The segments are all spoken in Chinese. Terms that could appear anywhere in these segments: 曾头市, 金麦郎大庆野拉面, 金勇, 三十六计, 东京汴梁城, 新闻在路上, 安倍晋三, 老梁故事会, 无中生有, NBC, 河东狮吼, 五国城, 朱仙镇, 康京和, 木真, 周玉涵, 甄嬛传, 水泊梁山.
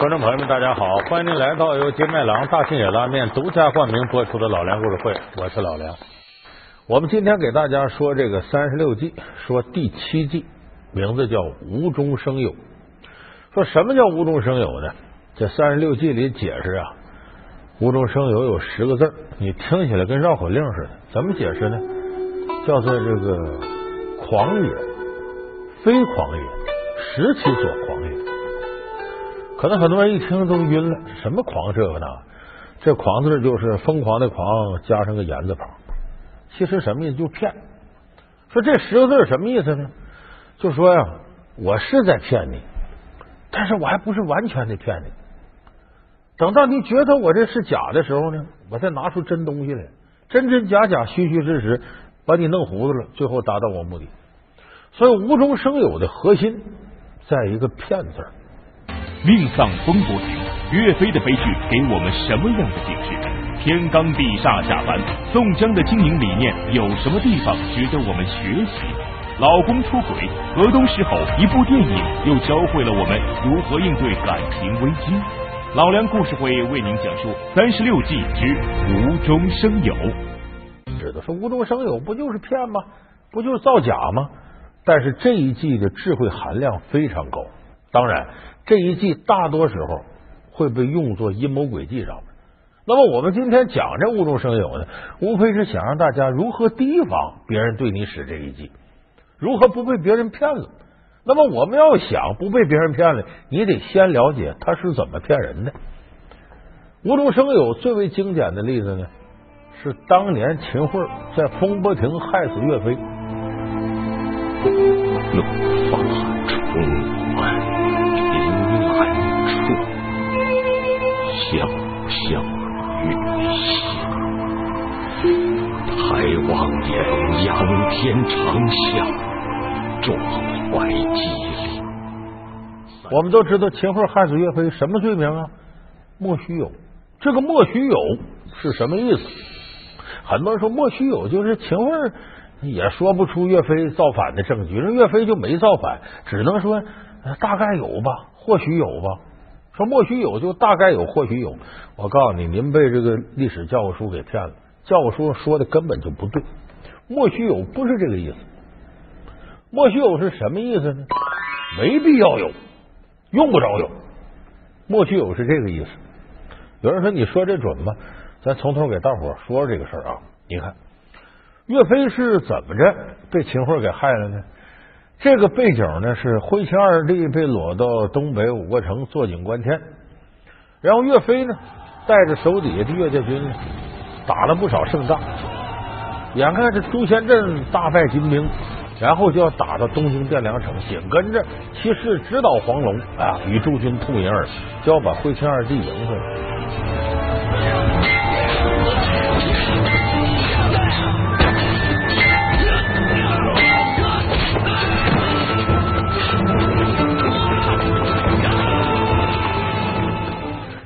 观众朋友们，大家好！欢迎您来到由金麦郎大庆野拉面独家冠名播出的《老梁故事会》，我是老梁。我们今天给大家说这个36计，说第7计，名字叫无中生有。说什么叫无中生有呢？这36计里解释啊，无中生有有10个字，你听起来跟绕口令似的。怎么解释呢？叫做这个狂也，非狂也，实其所狂也。可能很多人一听都晕了，什么狂这个呢？这狂字就是疯狂的狂加上个言字旁，其实什么意思？就骗。说这10个字什么意思呢？就说呀，我是在骗你，但是我还不是完全的骗你。等到你觉得我这是假的时候呢，我再拿出真东西来，真真假假，虚虚实实，把你弄糊涂了，最后达到我目的。所以无中生有的核心在一个骗字。命丧风波亭，岳飞的悲剧给我们什么样的警示？天罡地煞下凡，宋江的经营理念有什么地方值得我们学习？老公出轨，河东狮吼，一部电影又教会了我们如何应对感情危机。老梁故事会为您讲述36计之无中生有。指的是无中生有，不就是骗吗？不就是造假吗？但是这一计的智慧含量非常高。当然，这一计大多时候会被用作阴谋诡计上面。那么我们今天讲这无中生有呢，无非是想让大家如何提防别人对你使这一计，如何不被别人骗了。那么我们要想不被别人骗了，你得先了解他是怎么骗人的。无中生有最为经典的例子呢，是当年秦桧在风波亭害死岳飞。怒发冲冠，潇潇雨下，抬望眼，仰天长啸，壮怀激烈。我们都知道秦桧害死岳飞什么罪名啊？莫须有。这个莫须有是什么意思？很多人说莫须有就是秦桧也说不出岳飞造反的证据，岳飞就没造反，只能说大概有吧，或许有吧。说莫须有就大概有或许有，我告诉你，您被这个历史教科书给骗了，教科书说的根本就不对。莫须有不是这个意思，莫须有是什么意思呢？没必要有，用不着有，莫须有是这个意思。有人说你说这准吗？咱从头给大伙说这个事儿啊。你看岳飞是怎么着被秦桧给害了呢？这个背景呢是徽钦二帝被掳到东北五国城坐井观天，然后岳飞呢带着手底下的岳家军打了不少胜仗，眼看这朱仙镇大败金兵，然后就要打到东京汴梁城，紧跟着其实直捣黄龙啊，与诸军痛饮耳，就要把徽钦二帝赢回来。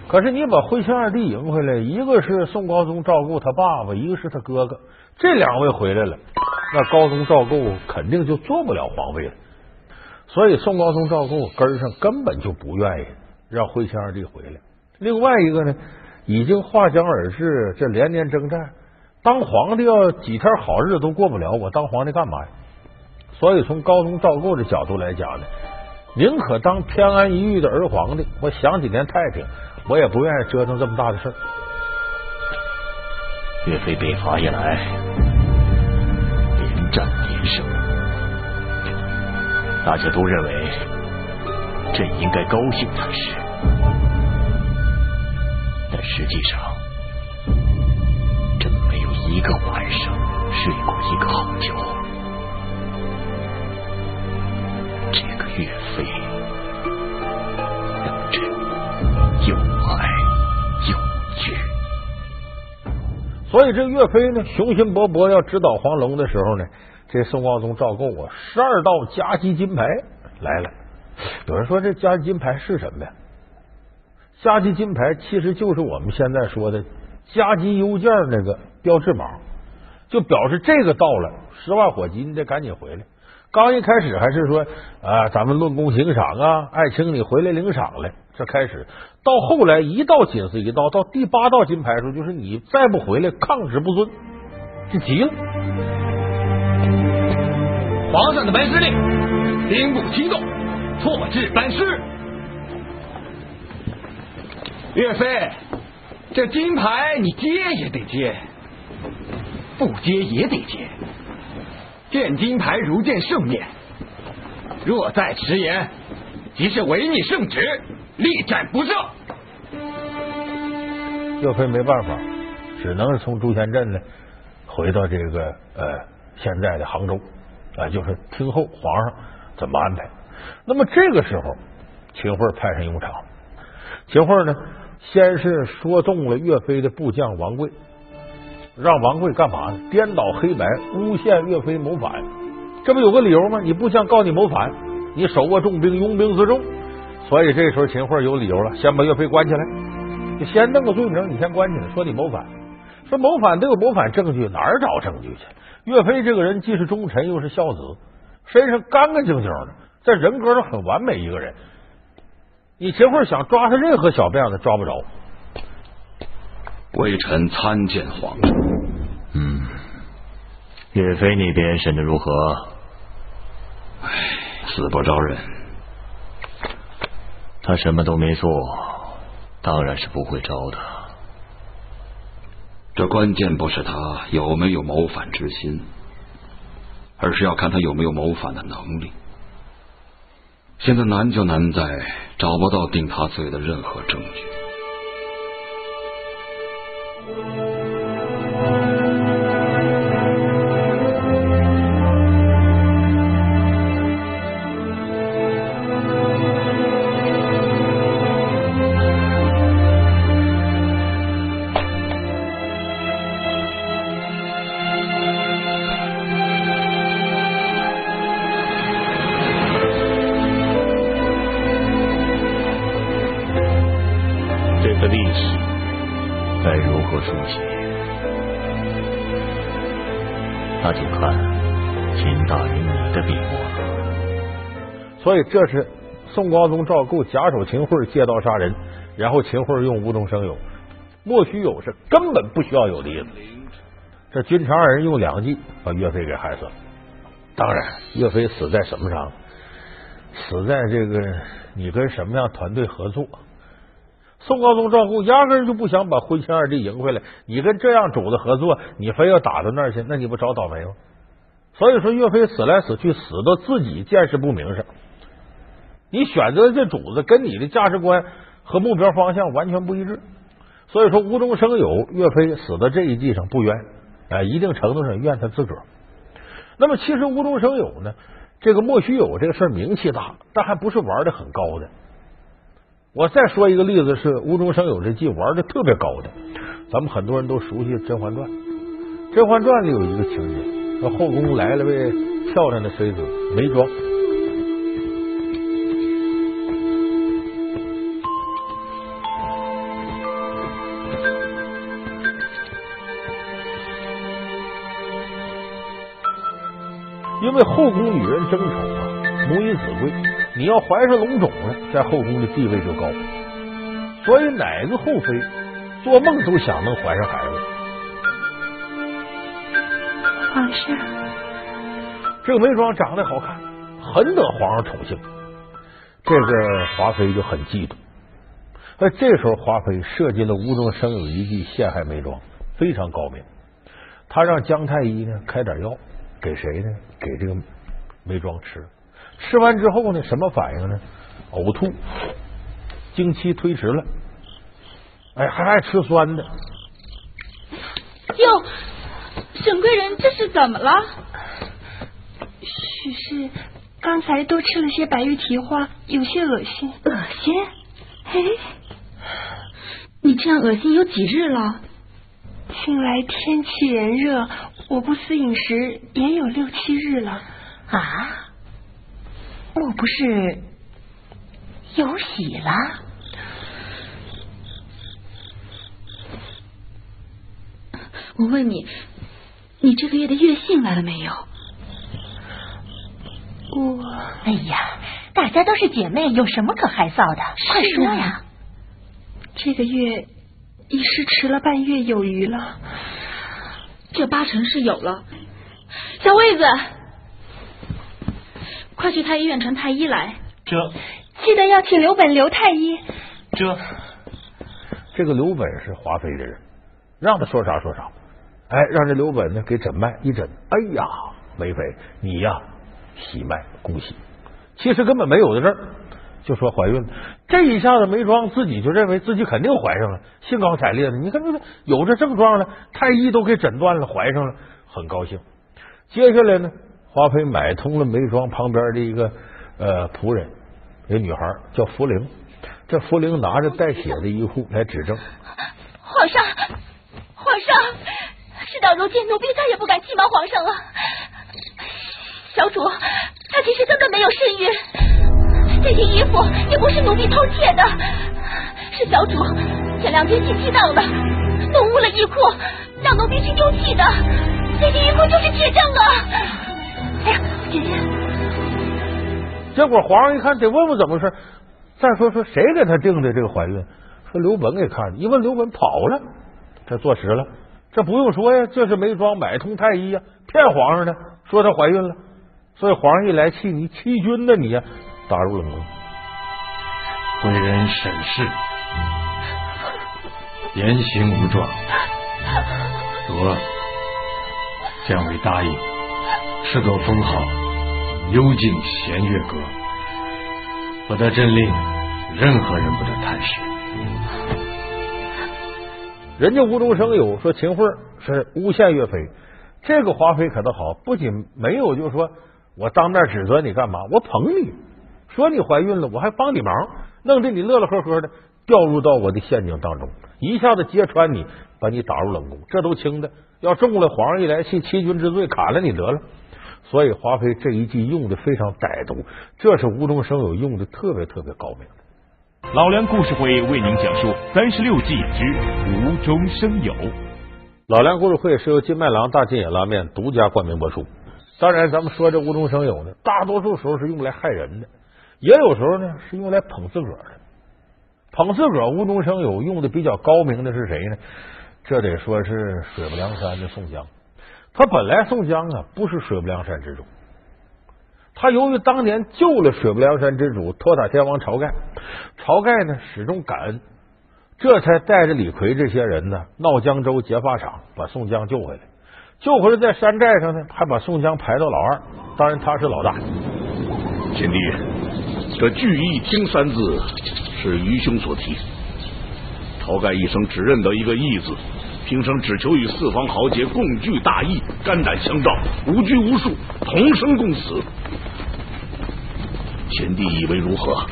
可是你把徽钦二帝迎回来，一个是宋高宗赵构他爸爸，一个是他哥哥，这2位回来了，那高宗赵构肯定就做不了皇位了。所以宋高宗赵构根上根本就不愿意让徽钦二帝回来。另外一个呢，已经划江而治，这连年征战，当皇帝要几天好日子都过不了，我当皇帝干嘛呀？所以从高宗赵构的角度来讲呢，宁可当偏安一隅的儿皇帝，我享几年太平，我也不愿意折腾这么大的事儿。岳飞北伐以来，连战连胜，大家都认为朕应该高兴才是，但实际上，朕没有1个晚上睡过1个好觉。这个岳飞。所以这岳飞呢，雄心勃勃要直捣黄龙的时候呢，这宋高宗赵构啊，12道夹击金牌来了。有人说这夹击金牌是什么呀？夹击金牌其实就是我们现在说的夹击邮件那个标志码，就表示这个到了10万火急，你得赶紧回来。刚一开始还是说啊，咱们论功行赏啊，爱卿你回来领赏来，这开始。到后来一道紧是一道，到第八道金牌的时候，就是你再不回来，抗旨不遵，就急了。皇上的班师令，兵部批奏，错置班师。岳飞，这金牌你接也得接，不接也得接。见金牌如见圣面，若再迟延，即是违逆圣旨，力斩不赦。岳飞没办法，只能是从朱全镇呢回到这个现在的杭州啊、就是听候皇上怎么安排。那么这个时候，秦桧派上用场。秦桧呢，先是说动了岳飞的部将王贵。让王贵干嘛呢？颠倒黑白，诬陷岳飞谋反，这不有个理由吗？你不想告你谋反，你手握重兵，拥兵自重，所以这时候秦桧有理由了，先把岳飞关起来，就先弄个罪名，你先关起来，说你谋反，说谋反都有谋反证据，哪儿找证据去？岳飞这个人既是忠臣又是孝子，身上干干净净的，在人格上很完美一个人，你秦桧想抓他任何小辫子抓不着。微臣参见皇上。岳飞那边审得如何？死不招认，他什么都没做，当然是不会招的。这关键不是他有没有谋反之心，而是要看他有没有谋反的能力。现在难就难在找不到定他罪的任何证据。所以这是宋高宗赵构假手秦桧借刀杀人，然后秦桧用无中生有，莫须有是根本不需要有的意思。这军常二人用两计把岳飞给害死了。当然岳飞死在什么上？死在这个你跟什么样团队合作。宋高宗赵构压根就不想把徽钦二帝赢回来，你跟这样主子合作，你非要打到那儿去，那你不找倒霉吗？所以说岳飞死来死去，死到自己见识不明上。你选择的这主子跟你的价值观和目标方向完全不一致，所以说无中生有，岳飞死到这一计上不冤，一定程度上怨他自个儿。那么其实无中生有呢，这个莫须有这个事儿名气大，但还不是玩的很高的。我再说一个例子，是无中生有这计玩的特别高的，咱们很多人都熟悉《甄嬛传》，《甄嬛传》里有一个情节，说后宫来了位漂亮的妃子眉庄，因为后宫女人争宠啊，母以子贵，你要怀上龙种呢，在后宫的地位就高，所以哪个后妃做梦都想能怀上孩子。皇上，这个眉庄长得好看，很得皇上宠幸，这个华妃就很嫉妒。而这时候华妃设计了无中生有一计陷害眉庄，非常高明。他让姜太医呢开点药，给谁呢？给这个眉庄吃。吃完之后呢，什么反应呢？呕吐，经期推迟了，哎，还爱吃酸的。哟，沈贵人，这是怎么了？许是刚才多吃了些白玉蹄花，有些恶心。恶心？哎，你这样恶心有几日了？近来天气炎热，我不思饮食也有6、7日了。啊，莫不是有喜了？我问你，你这个月的月薪来了没有？我……哎呀，大家都是姐妹，有什么可害臊的？快说呀！这个月医师迟了半月有余了，这八成是有了。小惠子，快去太医院传太医来。这记得要请刘本刘太医。这个刘本是华妃人，让他说啥说啥。哎，让这刘本呢给诊脉一诊，哎呀，梅妃你呀喜脉，恭喜！其实根本没有的事儿，就说怀孕了。这一下子梅庄自己就认为自己肯定怀上了，兴高采烈的。你看这有这症状了，太医都给诊断了，怀上了，很高兴。接下来呢，华妃买通了梅庄旁边的一个仆人，一女孩叫福玲。这福玲拿着带血的医护来指证，皇上，事到如今，奴婢再也不敢欺瞒皇上了。小主，他其实根本没有身孕，这件衣服也不是奴婢偷窃的，是小主前2天性激荡的，弄污了衣裤，让奴婢去丢弃的。这件衣裤就是铁证啊！哎呀，姐姐。结果皇上一看，得问问怎么回事。再说谁给他定的这个怀孕？说刘本给看，一问刘本跑了，这坐实了。这不用说呀，这是梅庄买通太医呀，骗皇上的，说她怀孕了。所以皇上一来气，你欺君的你呀，打入冷宫。为人审视，言行无状，我将为答应，是个封号幽禁弦月阁，不得朕令任何人不得探视。人家无中生有，说秦桧是诬陷岳飞，这个华妃可倒好，不仅没有就说我当面指责你干嘛，我捧你说你怀孕了，我还帮你忙，弄得你乐乐呵呵的掉入到我的陷阱当中，一下子揭穿你，把你打入冷宫，这都轻的，要中了皇上一来气，欺君之罪，砍了你得了。所以华妃这一计用的非常歹毒，这是无中生有，用的特别特别高明的。老梁故事会为您讲述36计之无中生有。老梁故事会是由金麦郎大金眼拉面独家冠名播出。当然咱们说这无中生有呢，大多数时候是用来害人的，也有时候呢是用来捧自个儿的。捧自个儿无中生有用的比较高明的是谁呢？这得说是水泊梁山的宋江。他本来宋江啊不是水泊梁山之主，他由于当年救了水泊梁山之主托塔天王晁盖，晁盖呢始终感恩，这才带着李逵这些人呢闹江州劫法场，把宋江救回来。救回来在山寨上呢还把宋江排到老2，当然他是老大。贤弟，这聚义厅3字是愚兄所提，晁盖一生只认得一个义字，平生只求与四方豪杰共聚大义，肝胆相照，无拘无束，同生共死。贤弟以为如何？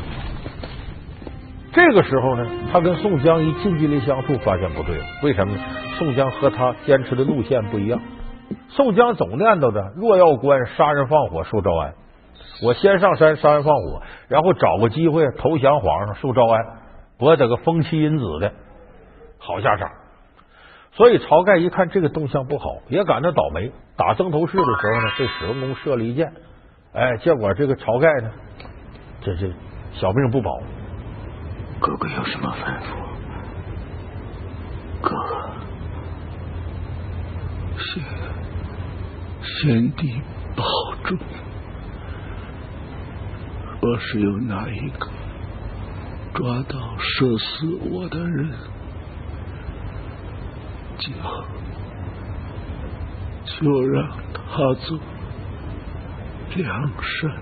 这个时候呢，他跟宋江一近距离相处，发现不对了。为什么呢？宋江和他坚持的路线不一样。宋江总念叨着若要官，杀人放火受招安。我先上山杀人放火，然后找个机会投降皇上受招安，我得个封妻荫子的好下场。所以晁盖一看这个动向不好，也感到倒霉。打曾头市的时候呢，对史文恭射了一箭，哎，结果这个晁盖呢，这小命不保。哥哥有什么吩咐？哥哥，贤弟保重。若是有哪一个抓到射死我的人，就让他做梁山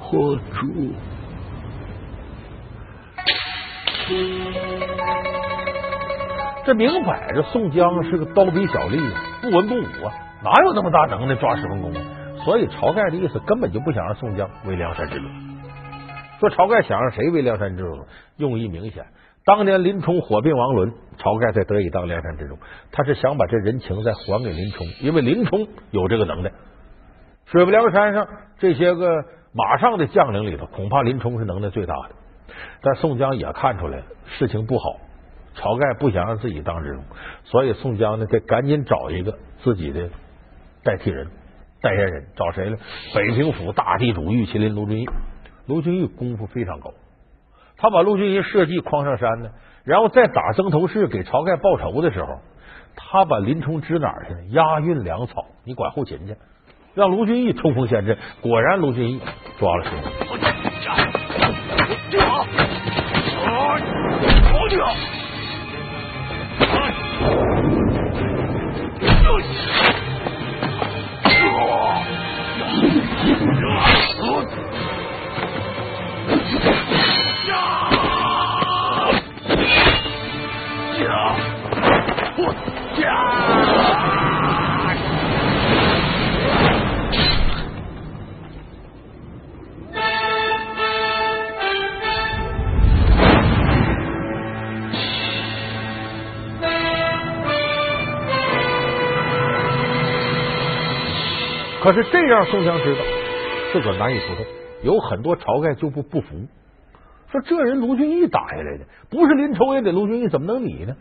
火烛。这明摆着宋江是个刀笔小吏，不文不武啊，哪有那么大能耐抓史文恭？所以晁盖的意思根本就不想让宋江为梁山之主。说晁盖想让谁为梁山之主，用意明显。当年林冲火并王伦，晁盖才得以当梁山之主，他是想把这人情再还给林冲，因为林冲有这个能耐。水泊梁山上这些个马上的将领里头，恐怕林冲是能耐最大的。但宋江也看出来了事情不好，晁盖不想让自己当之主，所以宋江呢得赶紧找一个自己的代替人。代言人找谁了？北平府大地主玉麒麟卢俊义。卢俊义功夫非常高，他把卢俊义设计诓上山呢，然后再打曾头市给晁盖报仇的时候，他把林冲指哪儿去呢？押运粮草，你管后勤去，让卢俊义冲锋陷阵。果然，卢俊义抓了可是这样，宋江知道自个难以出头，有很多晁盖就不服，说这人卢俊义打下来的，不是林冲也得卢俊义，怎么能你呢？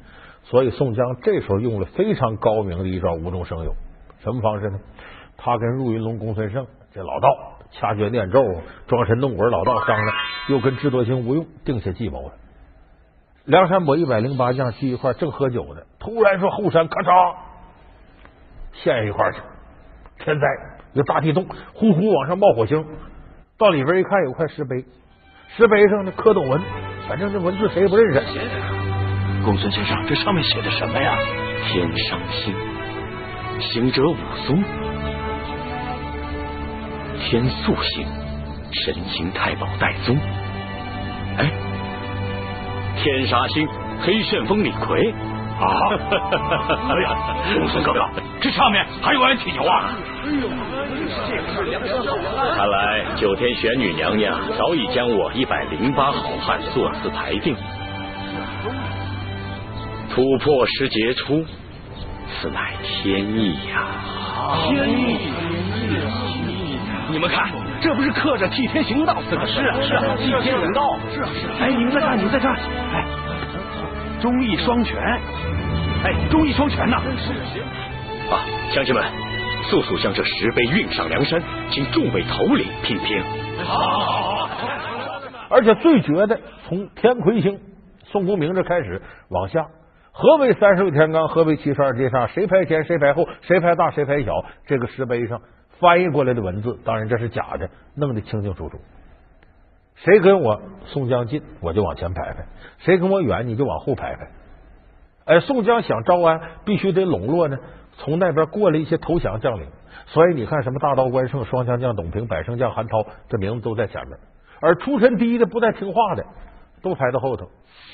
所以宋江这时候用了非常高明的一招无中生有，什么方式呢？他跟入云龙公孙胜这老道掐诀念咒、装神弄鬼老道商量，又跟智多星吴用定下计谋了。梁山伯108将聚一块正喝酒呢，突然说后山咔嚓陷一块去。天灾，有大地洞，呼呼往上冒火星，到里边一看有块石碑，石碑上的蝌蚪文，反正这文字谁也不认识。公孙先生，这上面写的什么呀？天上星，行者武松，天宿星，神行太保戴宗，哎，天杀星，黑旋风李逵。啊！哎呀，公孙哥哥，这上面还有俺铁牛啊！看来九天玄女娘娘早已将我108好汉座次排定，突破时节出，此乃天意呀！天意！你们看，这不是刻着替天行道四个字？是啊，替天行道！是啊！哎，你们在这儿！哎，忠义双全。哎，忠义双全呐！啊，乡亲们，速将这石碑运上梁山，请众位头领品评。好！而且最绝的，从天魁星宋公明这开始往下，何为36天罡？何为72阶煞？谁排前？谁排后？谁排大？谁排小？这个石碑上翻译过来的文字，当然这是假的，弄得清清楚楚。谁跟我宋江近，我就往前排排；谁跟我远，你就往后排排。哎，宋江想招安，必须得笼络呢。从那边过来一些投降将领，所以你看什么大刀关胜、双枪将董平、百胜将韩涛，这名字都在前面。而出身低的、不太听话的，都排到后头。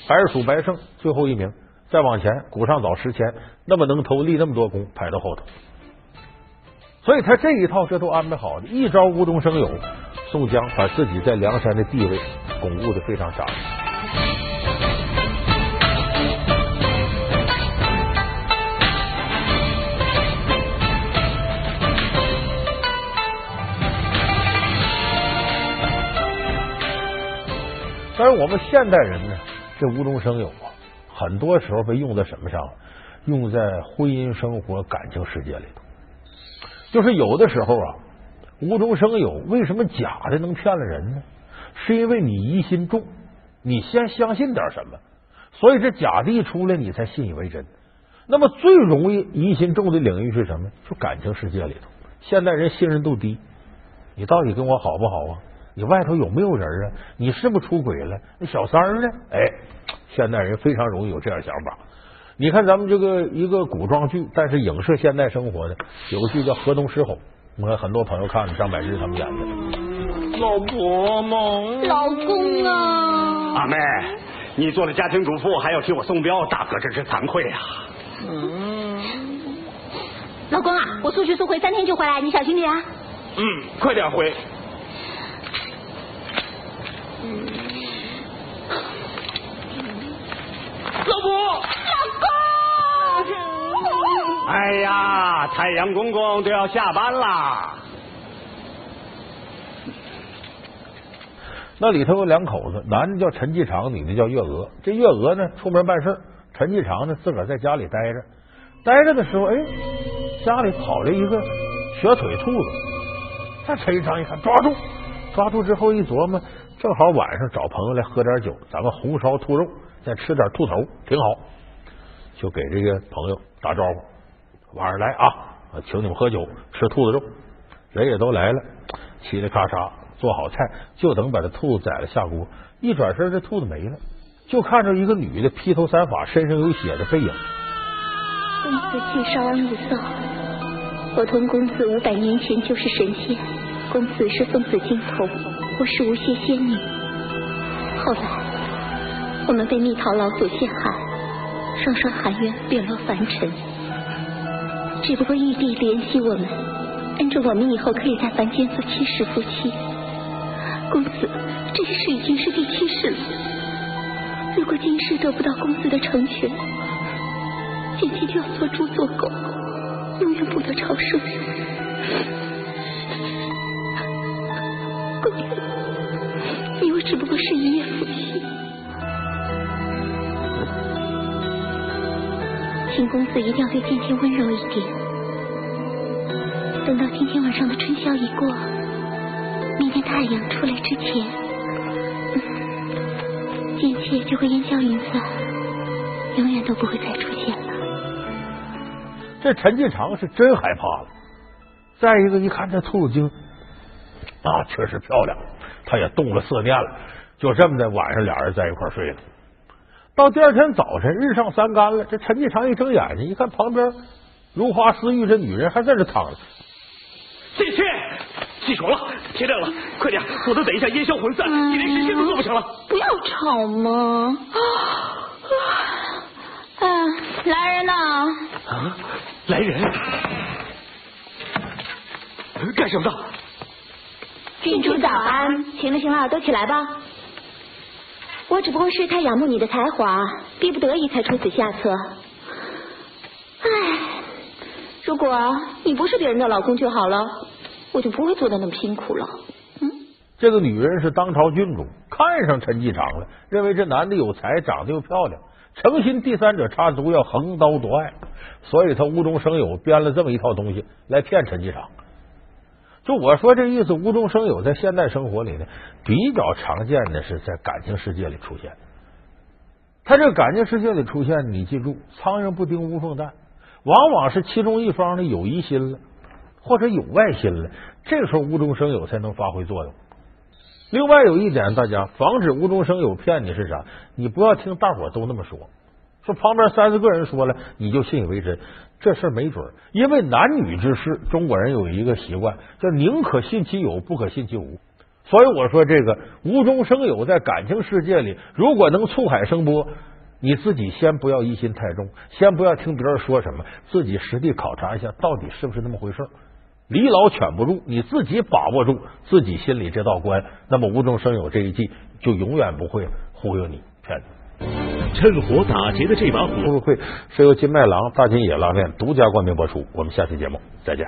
白鼠、白胜最后一名，再往前，古上早、石阡，那么能偷、立那么多功，排到后头。所以他这一套，这都安排好的，一招无中生有。宋江把自己在梁山的地位巩固的非常扎实。但是我们现代人呢，这无中生有啊，很多时候被用在什么上？用在婚姻生活、感情世界里头。就是有的时候啊，无中生有，为什么假的能骗了人呢？是因为你疑心重，你先相信点什么，所以这假的一出来，你才信以为真。那么最容易疑心重的领域是什么？是感情世界里头。现代人信任度低，你到底跟我好不好啊？你外头有没有人啊？你是不是出轨了？那小三呢？哎，现代人非常容易有这样想法。你看咱们这个一个古装剧，但是影射现代生活的，有个剧叫《河东狮吼》，我看很多朋友看了，张柏芝他们演的。老婆嘛，老公啊！阿妹，你做了家庭主妇，还要替我送镖，大哥真是惭愧啊！老公啊，我速去速回，3天就回来，你小心点啊。快点回。老婆，老公！哎呀，太阳公公都要下班啦。那里头有两口子，男的叫陈继长，女的叫月娥。这月娥呢，出门办事，陈继长呢，自个儿在家里待着。待着的时候，哎，家里跑了一个瘸腿兔子。这陈玉章一看，抓住，抓住之后一琢磨，正好晚上找朋友来喝点酒，咱们红烧兔肉，再吃点兔头，挺好。就给这个朋友打招呼，晚上来啊，请你们喝酒吃兔子肉。人也都来了，嘁哩咔嚓做好菜，就等把这兔子宰了下锅。一转身，这兔子没了，就看着一个女的披头散发、身上有血的背影。公子既稍安勿躁，我同公子500年前就是神仙，公子是送子金童，我是无邪仙女。后来我们被蜜桃老祖陷害，双双含冤贬落凡尘。只不过玉帝怜惜我们，恩准我们以后可以在凡间做7世夫妻。公子，这一世已经是第7世了，如果今世得不到公子的成全，姐姐就要做猪做狗，永远不得超生。公子，你我只不过是一夜夫妻，请公子一定要对姐姐温柔一点。等到今天晚上的春宵一过，明天太阳出来之前，姐姐就会烟消云散，永远都不会再出现了。这陈进长是真害怕了。再一个一看这兔子精啊，确实漂亮，他也动了色念了。就这么的晚上俩人在一块睡了。到第二天早晨日上三竿了，这陈进长一睁眼睛一看，旁边如花似玉这女人还在这躺着。姐姐，起床了，天亮了，快点，我都等一下烟消魂散，你连神仙都做不成了。不要吵嘛！来人呐！啊，来人！干什么的？郡主早安！行了行了，都起来吧。我只不过是太仰慕你的才华，逼不得已才出此下策。唉，如果你不是别人的老公就好了，我就不会做得那么辛苦了。嗯，这个女人是当朝郡主，看上陈继长了，认为这男的有才，长得又漂亮。诚心第三者插足，要横刀夺爱，所以他无中生有编了这么一套东西来骗陈继长。就我说这意思，无中生有在现代生活里呢比较常见的是在感情世界里出现。他这个感情世界里出现，你记住，苍蝇不叮无缝蛋，往往是其中一方呢有疑心了，或者有外心了，这个时候无中生有才能发挥作用。另外有一点，大家防止无中生有骗你是啥？你不要听大伙都那么说，说旁边30个人说了你就信以为真，这事没准。因为男女之事，中国人有一个习惯叫宁可信其有，不可信其无。所以我说这个无中生有在感情世界里，如果能促海生波，你自己先不要疑心太重，先不要听别人说什么，自己实地考察一下到底是不是那么回事。离老犬不住，你自己把握住自己心里这道关，那么无中生有这一计就永远不会忽悠你骗你。趁火打劫的这把火，故事会是由金麦郎大金野拉面独家冠名播出。我们下期节目再见。